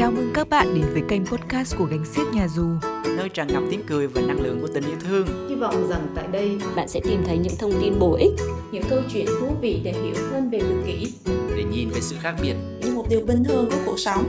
Chào mừng các bạn đến với kênh podcast của Gánh Xiếc Nhà Dù, nơi tràn ngập tiếng cười và năng lượng của tình yêu thương. Hy vọng rằng tại đây bạn sẽ tìm thấy những thông tin bổ ích, những câu chuyện thú vị để hiểu hơn về tự kỷ, để nhìn về sự khác biệt như một điều bình thường của cuộc sống.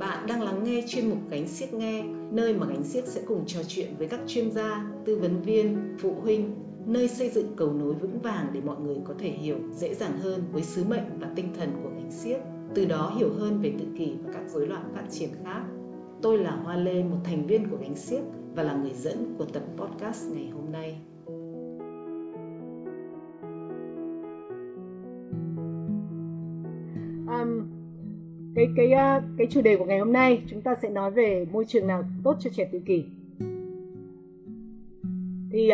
Bạn đang lắng nghe chuyên mục Gánh Xiếc Nghe, nơi mà Gánh Xiếc sẽ cùng trò chuyện với các chuyên gia, tư vấn viên, phụ huynh, nơi xây dựng cầu nối vững vàng để mọi người có thể hiểu dễ dàng hơn với sứ mệnh và tinh thần của Gánh Xiếc, từ đó hiểu hơn về tự kỷ và các rối loạn phát triển khác. Tôi là Hoa Lê, một thành viên của Gánh Xiếc và là người dẫn của tập podcast ngày hôm nay. Cái chủ đề của ngày hôm nay chúng ta sẽ nói về môi trường nào tốt cho trẻ tự kỷ. Thì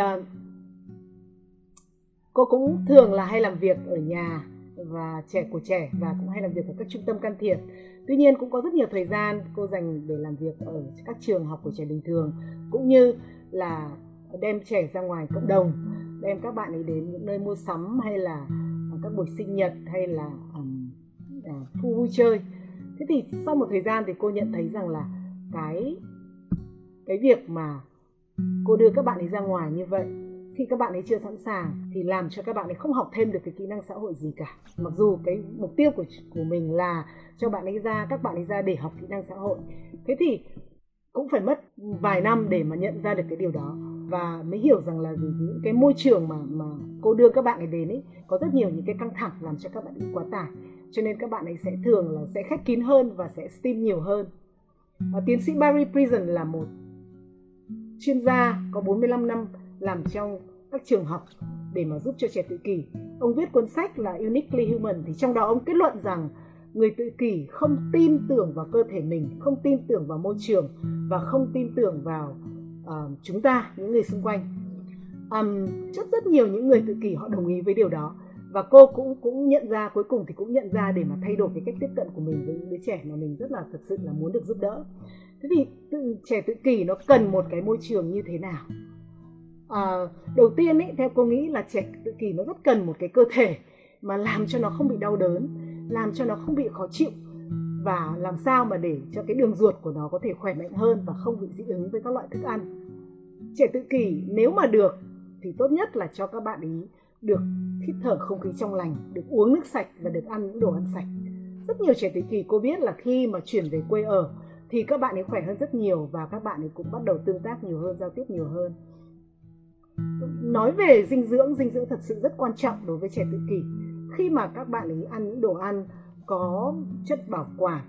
cô cũng thường là hay làm việc ở nhà và trẻ của trẻ, và cũng hay làm việc ở các trung tâm can thiệp. Tuy nhiên cũng có rất nhiều thời gian cô dành để làm việc ở các trường học của trẻ bình thường, cũng như là đem trẻ ra ngoài cộng đồng, đem các bạn ấy đến những nơi mua sắm hay là các buổi sinh nhật hay là khu vui chơi. Thế thì sau một thời gian thì cô nhận thấy rằng là cái việc mà cô đưa các bạn ấy ra ngoài như vậy, khi các bạn ấy chưa sẵn sàng thì làm cho các bạn ấy không học thêm được cái kỹ năng xã hội gì cả. Mặc dù cái mục tiêu của mình là cho các bạn ấy ra để học kỹ năng xã hội. Thế thì cũng phải mất vài năm để mà nhận ra được cái điều đó, và mới hiểu rằng là những cái môi trường mà cô đưa các bạn ấy đến ấy có rất nhiều những cái căng thẳng làm cho các bạn ấy quá tải. Cho nên các bạn ấy sẽ thường là sẽ khép kín hơn và sẽ STEAM nhiều hơn. Tiến sĩ Barry Prizant là một chuyên gia có 45 năm làm trong các trường học để mà giúp cho trẻ tự kỷ. Ông viết cuốn sách là Uniquely Human, thì trong đó ông kết luận rằng người tự kỷ không tin tưởng vào cơ thể mình, không tin tưởng vào môi trường và không tin tưởng vào chúng ta, những người xung quanh. Rất nhiều những người tự kỷ họ đồng ý với điều đó. Và cô cũng nhận ra, cuối cùng thì cũng nhận ra để mà thay đổi cái cách tiếp cận của mình với những đứa trẻ mà mình rất là thật sự là muốn được giúp đỡ. Thế thì trẻ tự kỷ nó cần một cái môi trường như thế nào? Đầu tiên ấy, theo cô nghĩ là trẻ tự kỷ nó rất cần một cái cơ thể mà làm cho nó không bị đau đớn, làm cho nó không bị khó chịu, và làm sao mà để cho cái đường ruột của nó có thể khỏe mạnh hơn và không bị dị ứng với các loại thức ăn. Trẻ tự kỷ nếu mà được thì tốt nhất là cho các bạn ý được hít thở không khí trong lành, được uống nước sạch và được ăn những đồ ăn sạch. Rất nhiều trẻ tự kỷ cô biết là khi mà chuyển về quê ở thì các bạn ấy khỏe hơn rất nhiều, và các bạn ấy cũng bắt đầu tương tác nhiều hơn, giao tiếp nhiều hơn. Nói về dinh dưỡng thật sự rất quan trọng đối với trẻ tự kỷ. Khi mà các bạn ấy ăn những đồ ăn có chất bảo quản,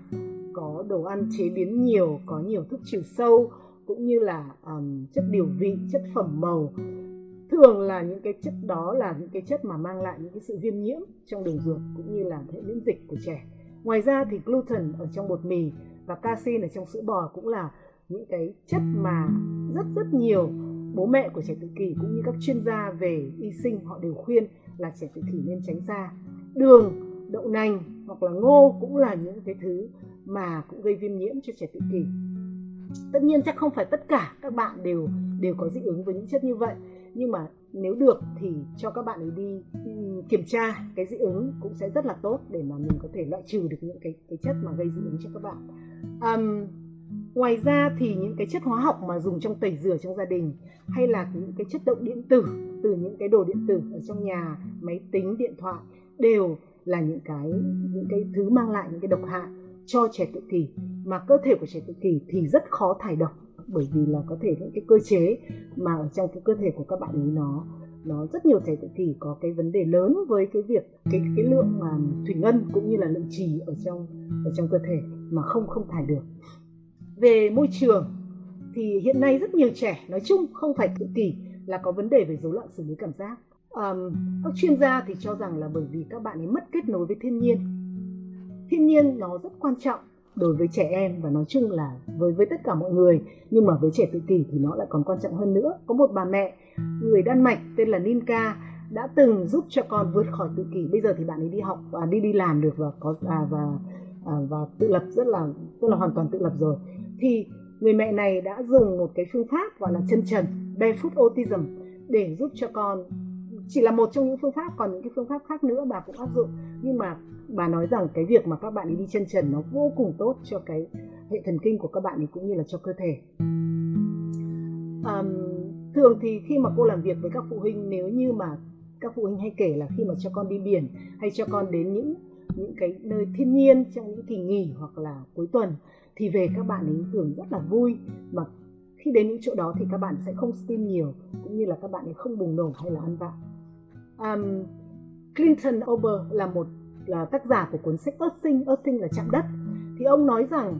có đồ ăn chế biến nhiều, có nhiều thuốc trừ sâu, cũng như là chất điều vị, chất phẩm màu, thường là những cái chất đó là những cái chất mà mang lại những cái sự viêm nhiễm trong đường ruột cũng như là hệ miễn dịch của trẻ. Ngoài ra thì gluten ở trong bột mì và casein ở trong sữa bò cũng là những cái chất mà rất nhiều bố mẹ của trẻ tự kỷ cũng như các chuyên gia về y sinh họ đều khuyên là trẻ tự kỷ nên tránh xa. Đường, đậu nành hoặc là ngô cũng là những cái thứ mà cũng gây viêm nhiễm cho trẻ tự kỷ. Tất nhiên chắc không phải tất cả các bạn đều có dị ứng với những chất như vậy, nhưng mà nếu được thì cho các bạn ấy đi kiểm tra cái dị ứng cũng sẽ rất là tốt để mà mình có thể loại trừ được những cái chất mà gây dị ứng cho các bạn. Ngoài ra thì những cái chất hóa học mà dùng trong tẩy rửa trong gia đình, hay là những cái chất động điện tử từ những cái đồ điện tử ở trong nhà, máy tính, điện thoại, đều là những cái thứ mang lại những cái độc hại cho trẻ tự kỷ, mà cơ thể của trẻ tự kỷ thì rất khó thải độc, bởi vì là có thể những cái cơ chế mà ở trong cái cơ thể của các bạn ấy nó rất nhiều trẻ tự kỷ có cái vấn đề lớn với cái việc cái lượng mà thủy ngân cũng như là lượng trì ở trong cơ thể mà không thải được. Về môi trường thì hiện nay rất nhiều trẻ nói chung, không phải tự kỷ, là có vấn đề về rối loạn xử lý cảm giác. Các chuyên gia thì cho rằng là bởi vì các bạn ấy mất kết nối với thiên nhiên. Thiên nhiên nó rất quan trọng đối với trẻ em và nói chung là với tất cả mọi người, nhưng mà với trẻ tự kỷ thì nó lại còn quan trọng hơn nữa. Có một bà mẹ người Đan Mạch tên là Nina đã từng giúp cho con vượt khỏi tự kỷ. Bây giờ thì bạn ấy đi học và đi làm được và và tự lập, rất là hoàn toàn tự lập rồi. Thì người mẹ này đã dùng một cái phương pháp gọi là chân trần, barefoot autism, để giúp cho con. Chỉ là một trong những phương pháp, còn những cái phương pháp khác nữa bà cũng áp dụng. Nhưng mà bà nói rằng cái việc mà các bạn ấy đi chân trần nó vô cùng tốt cho cái hệ thần kinh của các bạn ấy cũng như là cho cơ thể. Thường thì khi mà cô làm việc với các phụ huynh, nếu như mà các phụ huynh hay kể là khi mà cho con đi biển hay cho con đến những cái nơi thiên nhiên trong những kỳ nghỉ hoặc là cuối tuần thì về các bạn ấy thường rất là vui, mà khi đến những chỗ đó thì các bạn sẽ không steam nhiều cũng như là các bạn ấy không bùng nổ hay là ăn vạ. Clinton Ober là tác giả của cuốn sách Earthing là chạm đất, thì ông nói rằng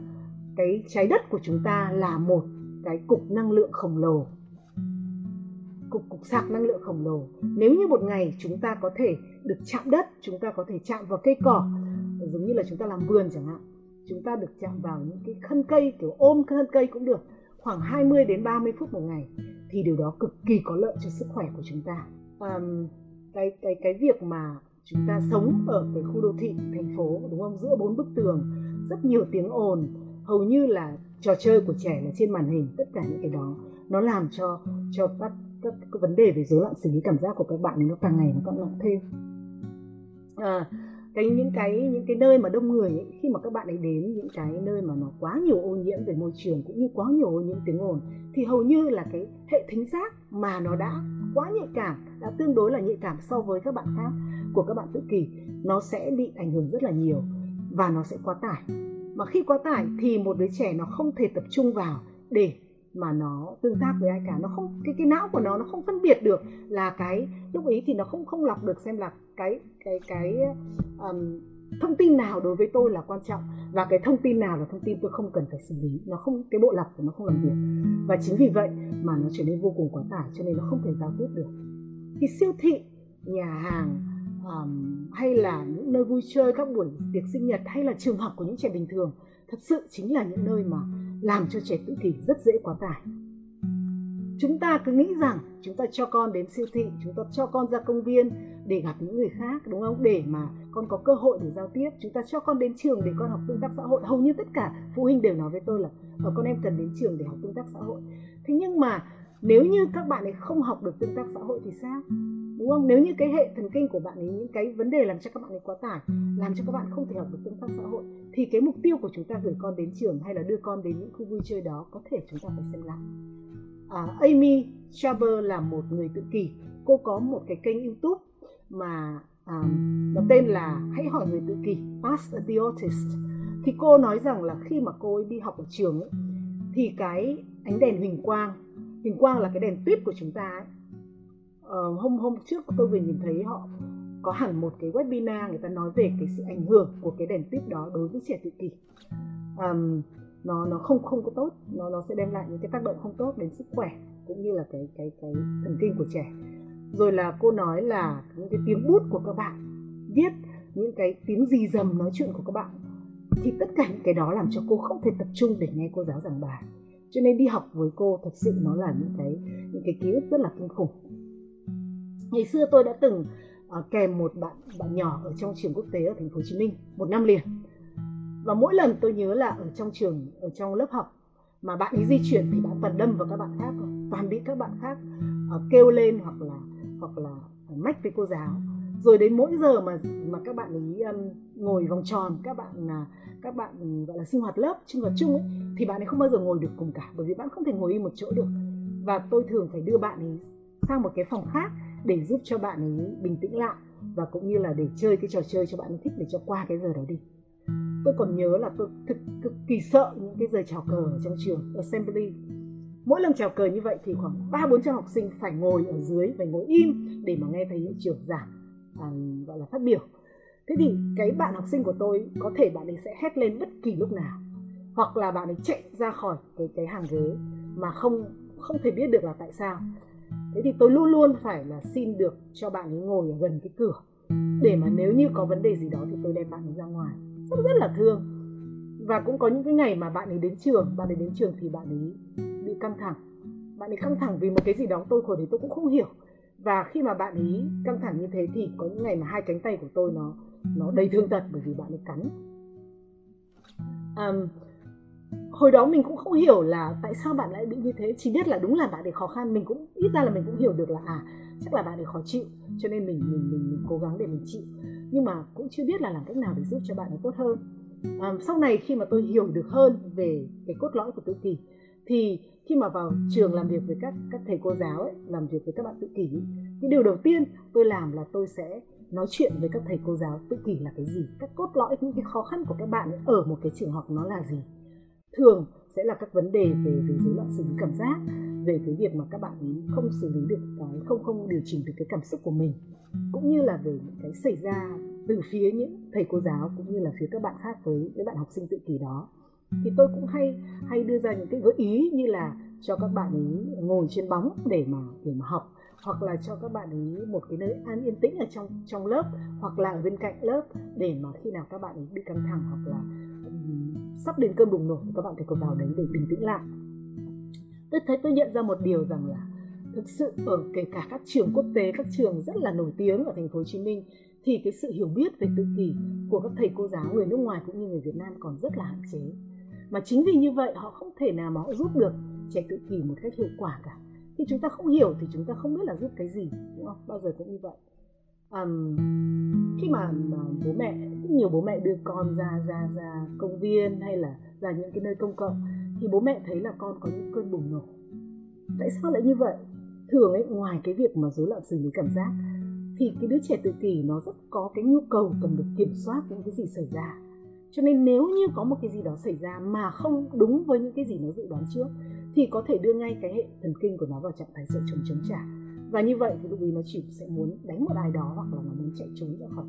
cái trái đất của chúng ta là một cái cục năng lượng khổng lồ, cục sạc năng lượng khổng lồ. Nếu như một ngày chúng ta có thể được chạm đất, chúng ta có thể chạm vào cây cỏ, giống như là chúng ta làm vườn chẳng hạn, chúng ta được chạm vào những cái thân cây, kiểu ôm thân cây cũng được, khoảng 20 đến 30 phút một ngày, thì điều đó cực kỳ có lợi cho sức khỏe của chúng ta. Cái việc mà chúng ta sống ở cái khu đô thị thành phố, đúng không, giữa bốn bức tường, rất nhiều tiếng ồn, hầu như là trò chơi của trẻ là trên màn hình, tất cả những cái đó nó làm cho các vấn đề về rối loạn xử lý cảm giác của các bạn nó càng ngày nó càng nặng thêm. Những cái nơi mà đông người ấy, khi mà các bạn ấy đến những cái nơi mà nó quá nhiều ô nhiễm về môi trường cũng như quá nhiều ô nhiễm tiếng ồn, thì hầu như là cái hệ thính giác mà nó đã quá nhạy cảm, đã tương đối là nhạy cảm so với các bạn khác của các bạn tự kỷ, nó sẽ bị ảnh hưởng rất là nhiều và nó sẽ quá tải. Mà khi quá tải thì một đứa trẻ nó không thể tập trung vào để mà nó tương tác với ai cả, nó không, cái não của nó không phân biệt được là cái, lúc ý thì nó không lọc được xem là cái thông tin nào đối với tôi là quan trọng và cái thông tin nào là thông tin tôi không cần phải xử lý, nó không, cái bộ lọc của nó không làm việc, và chính vì vậy mà nó trở nên vô cùng quá tải, cho nên nó không thể giao tiếp được. Thì siêu thị, nhà hàng hay là những nơi vui chơi, các buổi tiệc sinh nhật hay là trường học của những trẻ bình thường thật sự chính là những nơi mà làm cho trẻ tự kỷ rất dễ quá tải. Chúng ta cứ nghĩ rằng chúng ta cho con đến siêu thị, chúng ta cho con ra công viên để gặp những người khác, đúng không? Để mà con có cơ hội để giao tiếp. Chúng ta cho con đến trường để con học tương tác xã hội. Hầu như tất cả phụ huynh đều nói với tôi là con em cần đến trường để học tương tác xã hội. Thế nhưng mà nếu như các bạn ấy không học được tương tác xã hội thì sao? Đúng không? Nếu như cái hệ thần kinh của bạn ấy, những cái vấn đề làm cho các bạn ấy quá tải, làm cho các bạn không thể học được tương tác xã hội, thì cái mục tiêu của chúng ta gửi con đến trường hay là đưa con đến những khu vui chơi đó có thể chúng ta phải xem lại. Amy Schaber là một người tự kỷ. Cô có một cái kênh YouTube mà nó tên là Hãy hỏi người tự kỷ, Ask the Autist. Thì cô nói rằng là khi mà cô ấy đi học ở trường ấy, thì cái ánh đèn huỳnh quang là cái đèn tuyết của chúng ta ấy. Hôm trước tôi vừa nhìn thấy họ có hẳn một cái webinar người ta nói về cái sự ảnh hưởng của cái đèn tuyết đó đối với trẻ tự kỷ. Nó không có tốt, nó sẽ đem lại những cái tác động không tốt đến sức khỏe cũng như là cái thần kinh của trẻ. Rồi là cô nói là những cái tiếng bút của các bạn viết, những cái tiếng rì rầm nói chuyện của các bạn, thì tất cả những cái đó làm cho cô không thể tập trung để nghe cô giáo giảng bài. Cho nên đi học với cô thật sự nó là những cái ký ức rất là kinh khủng. Ngày xưa tôi đã từng kèm một bạn nhỏ ở trong trường quốc tế ở thành phố Hồ Chí Minh một năm liền. Và mỗi lần tôi nhớ là ở trong lớp học mà bạn ấy di chuyển thì bạn toàn đâm vào các bạn khác, toàn bị các bạn khác kêu lên hoặc là mách với cô giáo. Rồi đến mỗi giờ mà các bạn ấy ngồi vòng tròn, các bạn gọi là sinh hoạt lớp, sinh hoạt chung ấy, thì bạn ấy không bao giờ ngồi được cùng cả, bởi vì bạn không thể ngồi yên một chỗ được. Và tôi thường phải đưa bạn ấy sang một cái phòng khác để giúp cho bạn ấy bình tĩnh lại và cũng như là để chơi cái trò chơi cho bạn ấy thích để cho qua cái giờ đó đi. Tôi còn nhớ là tôi cực kỳ sợ những cái giờ chào cờ ở trong trường assembly. Mỗi lần chào cờ như vậy thì khoảng 300-400 học sinh phải ngồi ở dưới, phải ngồi im để mà nghe thầy hiệu trưởng giảng, gọi là phát biểu. Thế thì cái bạn học sinh của tôi có thể bạn ấy sẽ hét lên bất kỳ lúc nào, hoặc là bạn ấy chạy ra khỏi cái hàng ghế mà không thể biết được là tại sao. Thế thì tôi luôn luôn phải là xin được cho bạn ấy ngồi ở gần cái cửa để mà nếu như có vấn đề gì đó thì tôi đem bạn ấy ra ngoài. Rất là thương. Và cũng có những cái ngày mà bạn ấy đến trường thì bạn ấy bị căng thẳng. Bạn ấy căng thẳng vì một cái gì đó tôi hồi đấy tôi cũng không hiểu. Và khi mà bạn ấy căng thẳng như thế thì có những ngày mà hai cánh tay của tôi nó đầy thương tật bởi vì bạn ấy cắn. Hồi đó mình cũng không hiểu là tại sao bạn lại bị như thế, chỉ biết là đúng là bạn ấy khó khăn. Mình cũng ít ra là mình cũng hiểu được là chắc là bạn ấy khó chịu, cho nên mình cố gắng để mình chịu, nhưng mà cũng chưa biết là làm cách nào để giúp cho bạn ấy tốt hơn. Sau này khi mà tôi hiểu được hơn về cái cốt lõi của tự kỷ, thì khi mà vào trường làm việc với các thầy cô giáo ấy, làm việc với các bạn tự kỷ, cái điều đầu tiên tôi làm là tôi sẽ nói chuyện với các thầy cô giáo tự kỷ là cái gì, các cốt lõi, những cái khó khăn của các bạn ấy ở một cái trường học nó là gì. Thường sẽ là các vấn đề về rối loạn xử lý cảm giác, về cái việc mà các bạn ấy không xử lý được cái không điều chỉnh được cái cảm xúc của mình, cũng như là về những cái xảy ra từ phía những thầy cô giáo cũng như là phía các bạn khác với các bạn học sinh tự kỷ đó. Thì tôi cũng hay đưa ra những cái gợi ý như là cho các bạn ấy ngồi trên bóng để mà học, hoặc là cho các bạn ấy một cái nơi an yên tĩnh ở trong lớp, hoặc là ở bên cạnh lớp, để mà khi nào các bạn ấy bị căng thẳng hoặc là sắp đến cơn bùng nổ thì các bạn phải vào đấy để bình tĩnh lại. Tôi nhận ra một điều rằng là thực sự ở kể cả các trường quốc tế, các trường rất là nổi tiếng ở thành phố Hồ Chí Minh, thì cái sự hiểu biết về tự kỷ của các thầy cô giáo người nước ngoài cũng như người Việt Nam còn rất là hạn chế. Mà chính vì như vậy họ không thể nào mà họ giúp được trẻ tự kỷ một cách hiệu quả cả. Khi chúng ta không hiểu thì chúng ta không biết là giúp cái gì, đúng không? Bao giờ cũng như vậy. Khi mà bố mẹ, nhiều bố mẹ đưa con ra công viên hay là ra những cái nơi công cộng, thì bố mẹ thấy là con có những cơn bùng nổ. Tại sao lại như vậy? Thường ấy, ngoài cái việc mà rối loạn xử lý cảm giác, thì cái đứa trẻ tự kỷ nó rất có cái nhu cầu cần được kiểm soát những cái gì xảy ra. Cho nên nếu như có một cái gì đó xảy ra mà không đúng với những cái gì nó dự đoán trước, thì có thể đưa ngay cái hệ thần kinh của nó vào trạng thái sợ chống trả. Và như vậy thì lúc ý nó chỉ sẽ muốn đánh một ai đó, hoặc là nó muốn chạy trốn ra khỏi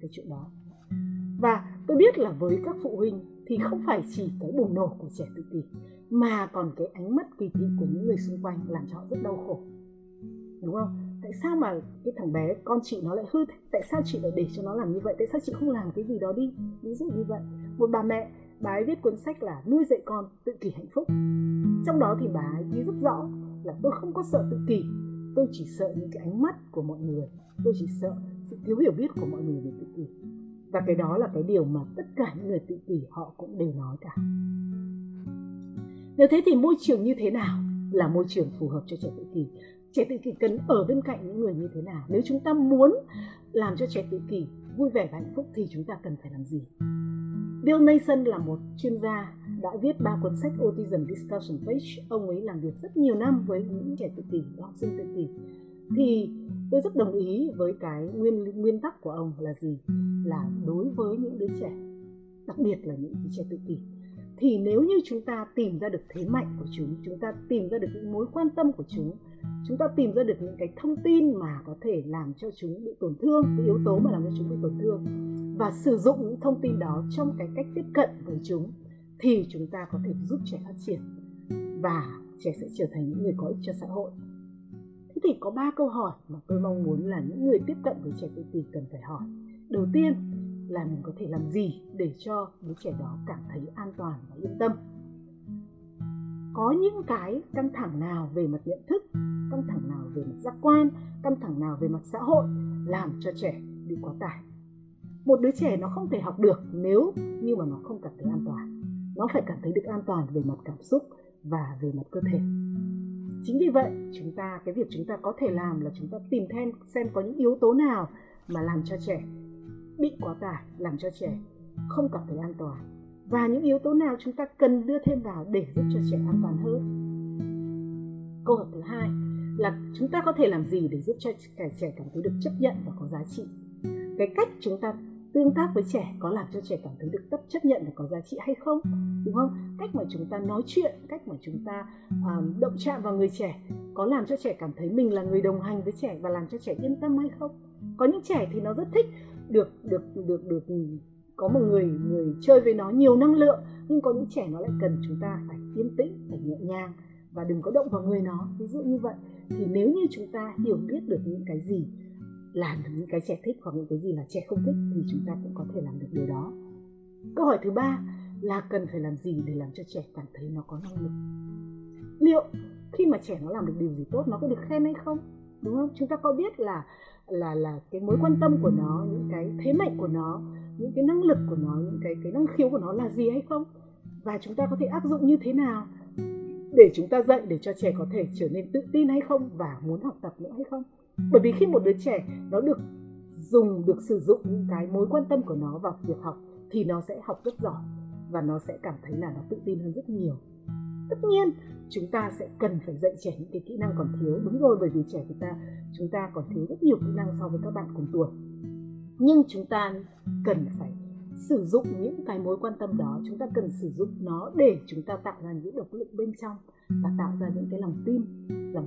cái chuyện đó. Và tôi biết là với các phụ huynh thì không phải chỉ cái bùng nổ của trẻ tự kỷ, mà còn cái ánh mắt kỳ thị của những người xung quanh làm cho họ rất đau khổ, đúng không? Tại sao mà cái thằng bé, con chị nó lại hư thế? Tại sao chị lại để cho nó làm như vậy? Tại sao chị không làm cái gì đó đi? Ví dụ như vậy. Một bà mẹ, bà ấy viết cuốn sách là Nuôi dạy con tự kỷ hạnh phúc. Trong đó thì bà ấy ghi rất rõ là tôi không có sợ tự kỷ, tôi chỉ sợ những cái ánh mắt của mọi người, tôi chỉ sợ sự thiếu hiểu biết của mọi người về tự kỷ. Và cái đó là cái điều mà tất cả những người tự kỷ họ cũng đều nói cả. Nếu thế thì môi trường như thế nào là môi trường phù hợp cho trẻ tự kỷ? Trẻ tự kỷ cần ở bên cạnh những người như thế nào? Nếu chúng ta muốn làm cho trẻ tự kỷ vui vẻ và hạnh phúc thì chúng ta cần phải làm gì? Bill Nason là một chuyên gia đã viết 3 cuốn sách Autism Discussion Page. Ông ấy làm việc rất nhiều năm với những trẻ tự kỷ, học sinh tự kỷ. Thì tôi rất đồng ý với cái nguyên tắc của ông là gì? Là đối với những đứa trẻ, đặc biệt là những đứa trẻ tự kỷ, thì nếu như chúng ta tìm ra được thế mạnh của chúng, chúng ta tìm ra được những mối quan tâm của chúng, chúng ta tìm ra được những cái thông tin mà có thể làm cho chúng bị tổn thương, cái yếu tố mà làm cho chúng bị tổn thương, và sử dụng những thông tin đó trong cái cách tiếp cận với chúng, thì chúng ta có thể giúp trẻ phát triển và trẻ sẽ trở thành những người có ích cho xã hội. Thế thì có 3 câu hỏi mà tôi mong muốn là những người tiếp cận với trẻ tự kỷ cần phải hỏi. Đầu tiên là mình có thể làm gì để cho đứa trẻ đó cảm thấy an toàn và yên tâm? Có những cái căng thẳng nào về mặt nhận thức, căng thẳng nào về mặt giác quan, căng thẳng nào về mặt xã hội làm cho trẻ bị quá tải? Một đứa trẻ nó không thể học được nếu như mà nó không cảm thấy an toàn. Nó phải cảm thấy được an toàn về mặt cảm xúc và về mặt cơ thể. Chính vì vậy, cái việc chúng ta có thể làm là chúng ta tìm xem có những yếu tố nào mà làm cho trẻ bị quá tải, làm cho trẻ không cảm thấy an toàn, và những yếu tố nào chúng ta cần đưa thêm vào để giúp cho trẻ an toàn hơn. Câu hỏi thứ hai là chúng ta có thể làm gì để giúp cho trẻ cảm thấy được chấp nhận và có giá trị? Cái cách chúng ta tương tác với trẻ có làm cho trẻ cảm thấy được chấp nhận và có giá trị hay không? Đúng không? Cách mà chúng ta nói chuyện, cách mà chúng ta động chạm vào người trẻ có làm cho trẻ cảm thấy mình là người đồng hành với trẻ và làm cho trẻ yên tâm hay không? Có những trẻ thì nó rất thích được có một người chơi với nó nhiều năng lượng, nhưng có những trẻ nó lại cần chúng ta phải yên tĩnh, phải nhẹ nhàng và đừng có động vào người nó, ví dụ như vậy. Thì nếu như chúng ta hiểu biết được những cái gì là những cái trẻ thích hoặc những cái gì là trẻ không thích thì chúng ta cũng có thể làm được điều đó. Câu hỏi thứ 3 là cần phải làm gì để làm cho trẻ cảm thấy nó có năng lực? Liệu khi mà trẻ nó làm được điều gì tốt nó có được khen hay không? Đúng không? Chúng ta có biết là cái mối quan tâm của nó, những cái thế mạnh của nó, những cái năng lực của nó, những cái năng khiếu của nó là gì hay không? và chúng ta có thể áp dụng như thế nào để chúng ta dạy để cho trẻ có thể trở nên tự tin hay không và muốn học tập nữa hay không. Bởi vì khi một đứa trẻ nó được sử dụng những cái mối quan tâm của nó vào việc học thì nó sẽ học rất giỏi và nó sẽ cảm thấy là nó tự tin hơn rất nhiều. Tất nhiên chúng ta sẽ cần phải dạy trẻ những cái kỹ năng còn thiếu, đúng rồi, bởi vì trẻ chúng ta còn thiếu rất nhiều kỹ năng so với các bạn cùng tuổi. Nhưng chúng ta cần phải sử dụng những cái mối quan tâm đó, chúng ta cần sử dụng nó để chúng ta tạo ra những động lực bên trong và tạo ra những cái lòng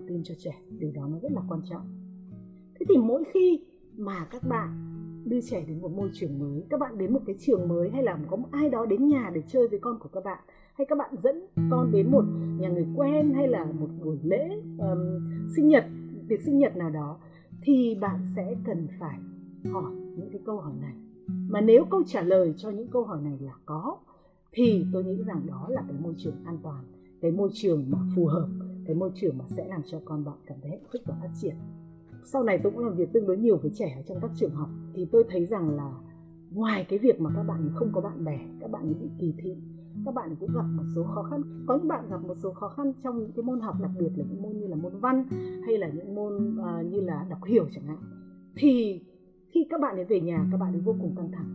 tin cho trẻ. Điều đó nó rất là quan trọng. Thế thì mỗi khi mà các bạn đưa trẻ đến một môi trường mới, các bạn đến một cái trường mới, hay là có một ai đó đến nhà để chơi với con của các bạn, hay các bạn dẫn con đến một nhà người quen, hay là một buổi lễ tiệc sinh nhật nào đó, thì bạn sẽ cần phải hỏi những cái câu hỏi này. Mà nếu câu trả lời cho những câu hỏi này là có, thì tôi nghĩ rằng đó là cái môi trường an toàn, cái môi trường mà phù hợp, cái môi trường mà sẽ làm cho con bạn cảm thấy hạnh phúc và phát triển. Sau này tôi cũng làm việc tương đối nhiều với trẻ ở trong các trường học, thì tôi thấy rằng là ngoài cái việc mà các bạn không có bạn bè, các bạn bị kỳ thị, các bạn cũng gặp một số khó khăn. Có những bạn gặp một số khó khăn trong những cái môn học, đặc biệt là những môn như là môn văn hay là những môn như là đọc hiểu chẳng hạn. Thì khi các bạn ấy về nhà, các bạn ấy vô cùng căng thẳng,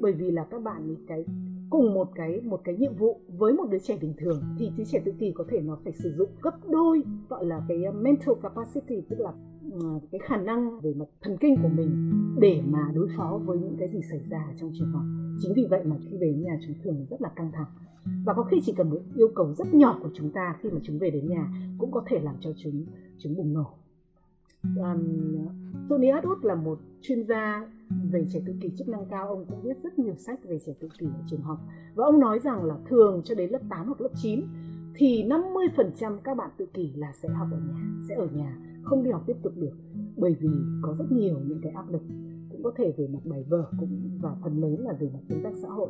bởi vì là các bạn ấy cùng một cái nhiệm vụ với một đứa trẻ bình thường, thì đứa trẻ tự kỷ có thể nó phải sử dụng gấp đôi, gọi là cái mental capacity, tức là cái khả năng về mặt thần kinh của mình để mà đối phó với những cái gì xảy ra trong trường học. Chính vì vậy mà khi về đến nhà chúng thường rất là căng thẳng, và có khi chỉ cần một yêu cầu rất nhỏ của chúng ta khi mà chúng về đến nhà cũng có thể làm cho chúng bùng nổ. Tony Adut là một chuyên gia về trẻ tự kỷ chức năng cao, ông cũng viết rất nhiều sách về trẻ tự kỷ ở trường học, và ông nói rằng là thường cho đến lớp 8 hoặc lớp 9 thì 50% các bạn tự kỷ là sẽ học ở nhà, sẽ ở nhà không đi học tiếp tục được, bởi vì có rất nhiều những cái áp lực, cũng có thể về mặt bài vở và phần lớn là về mặt tương tác xã hội.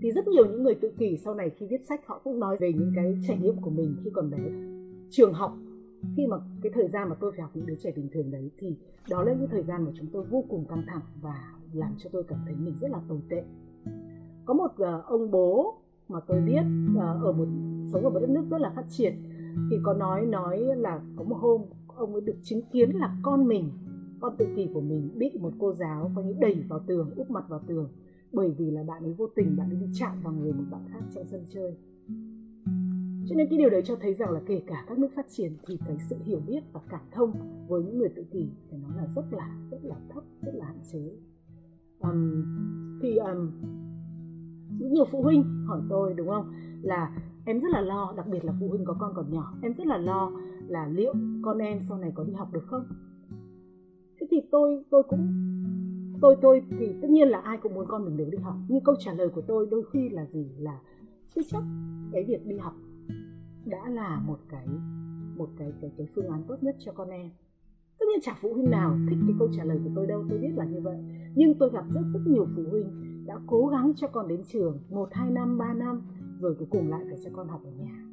Thì rất nhiều những người tự kỷ sau này khi viết sách họ cũng nói về những cái trải nghiệm của mình khi còn bé. Trường học, khi mà cái thời gian mà tôi phải học những đứa trẻ bình thường đấy, thì đó là những thời gian mà chúng tôi vô cùng căng thẳng và làm cho tôi cảm thấy mình rất là tồi tệ. Có một ông bố mà tôi biết sống ở một đất nước rất là phát triển, thì có nói là có một hôm ông ấy được chứng kiến là con tự kỷ của mình bị một cô giáo có những đẩy vào tường, úp mặt vào tường, bởi vì là bạn ấy vô tình bạn ấy đi chạm vào người một bạn khác trong sân chơi. Cho nên cái điều đấy cho thấy rằng là kể cả các nước phát triển thì cái sự hiểu biết và cảm thông với những người tự kỷ phải nói là rất là thấp, rất là hạn chế. Những nhiều phụ huynh hỏi tôi, đúng không, là em rất là lo, đặc biệt là phụ huynh có con còn nhỏ, em rất là lo là liệu con em sau này có đi học được không. Thế thì tôi thì tất nhiên là ai cũng muốn con mình đều đi học, nhưng câu trả lời của tôi đôi khi là gì, là chưa chắc cái việc đi học đã là một cái phương án tốt nhất cho con em. Tất nhiên chẳng phụ huynh nào thích cái câu trả lời của tôi đâu, tôi biết là như vậy, nhưng tôi gặp rất nhiều phụ huynh đã cố gắng cho con đến trường 1, 2 năm, 3 năm rồi cuối cùng lại phải cho con học ở nhà.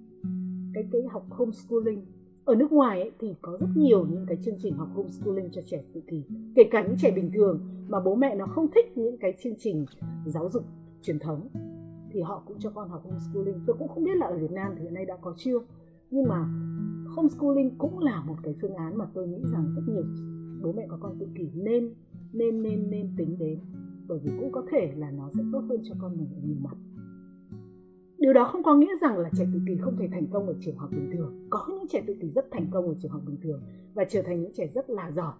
Cái học homeschooling ở nước ngoài ấy, thì có rất nhiều những cái chương trình học homeschooling cho trẻ tự kỷ, kể cả những trẻ bình thường mà bố mẹ nó không thích những cái chương trình giáo dục truyền thống thì họ cũng cho con học homeschooling. Tôi cũng không biết là ở Việt Nam thì hiện nay đã có chưa, nhưng mà homeschooling cũng là một cái phương án mà tôi nghĩ rằng rất nhiều bố mẹ có con tự kỷ nên tính đến, bởi vì cũng có thể là nó sẽ tốt hơn cho con mình ở nhiều mặt. Điều đó không có nghĩa rằng là trẻ tự kỷ không thể thành công ở trường học bình thường. Có những trẻ tự kỷ rất thành công ở trường học bình thường và trở thành những trẻ rất là giỏi.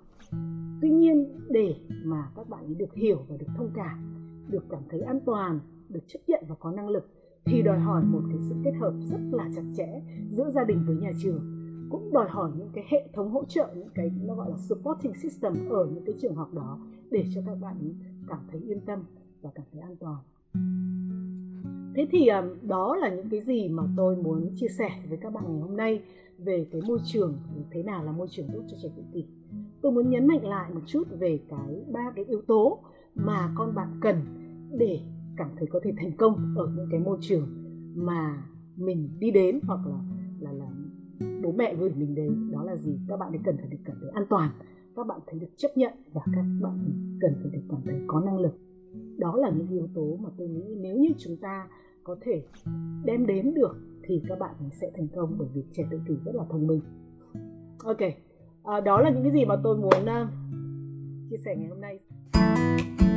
Tuy nhiên, để mà các bạn ấy được hiểu và được thông cảm, được cảm thấy an toàn, được chấp nhận và có năng lực, thì đòi hỏi một cái sự kết hợp rất là chặt chẽ giữa gia đình với nhà trường, cũng đòi hỏi những cái hệ thống hỗ trợ, những cái nó gọi là supporting system ở những cái trường học đó để cho các bạn ấy cảm thấy yên tâm và cảm thấy an toàn. Thế thì đó là những cái gì mà tôi muốn chia sẻ với các bạn ngày hôm nay về cái môi trường, thế nào là môi trường tốt cho trẻ tự kỷ. Tôi muốn nhấn mạnh lại một chút về ba cái yếu tố mà con bạn cần để cảm thấy có thể thành công ở những cái môi trường mà mình đi đến, hoặc là bố mẹ gửi mình đến. Đó là gì? Các bạn ấy cần phải được cảm thấy an toàn, các bạn thấy được chấp nhận, và các bạn cần phải được cảm thấy có năng lực. Đó là những yếu tố mà tôi nghĩ nếu như chúng ta có thể đem đến được thì các bạn sẽ thành công, bởi vì trẻ tự kỷ rất là thông minh. Ok, đó là những cái gì mà tôi muốn chia sẻ ngày hôm nay.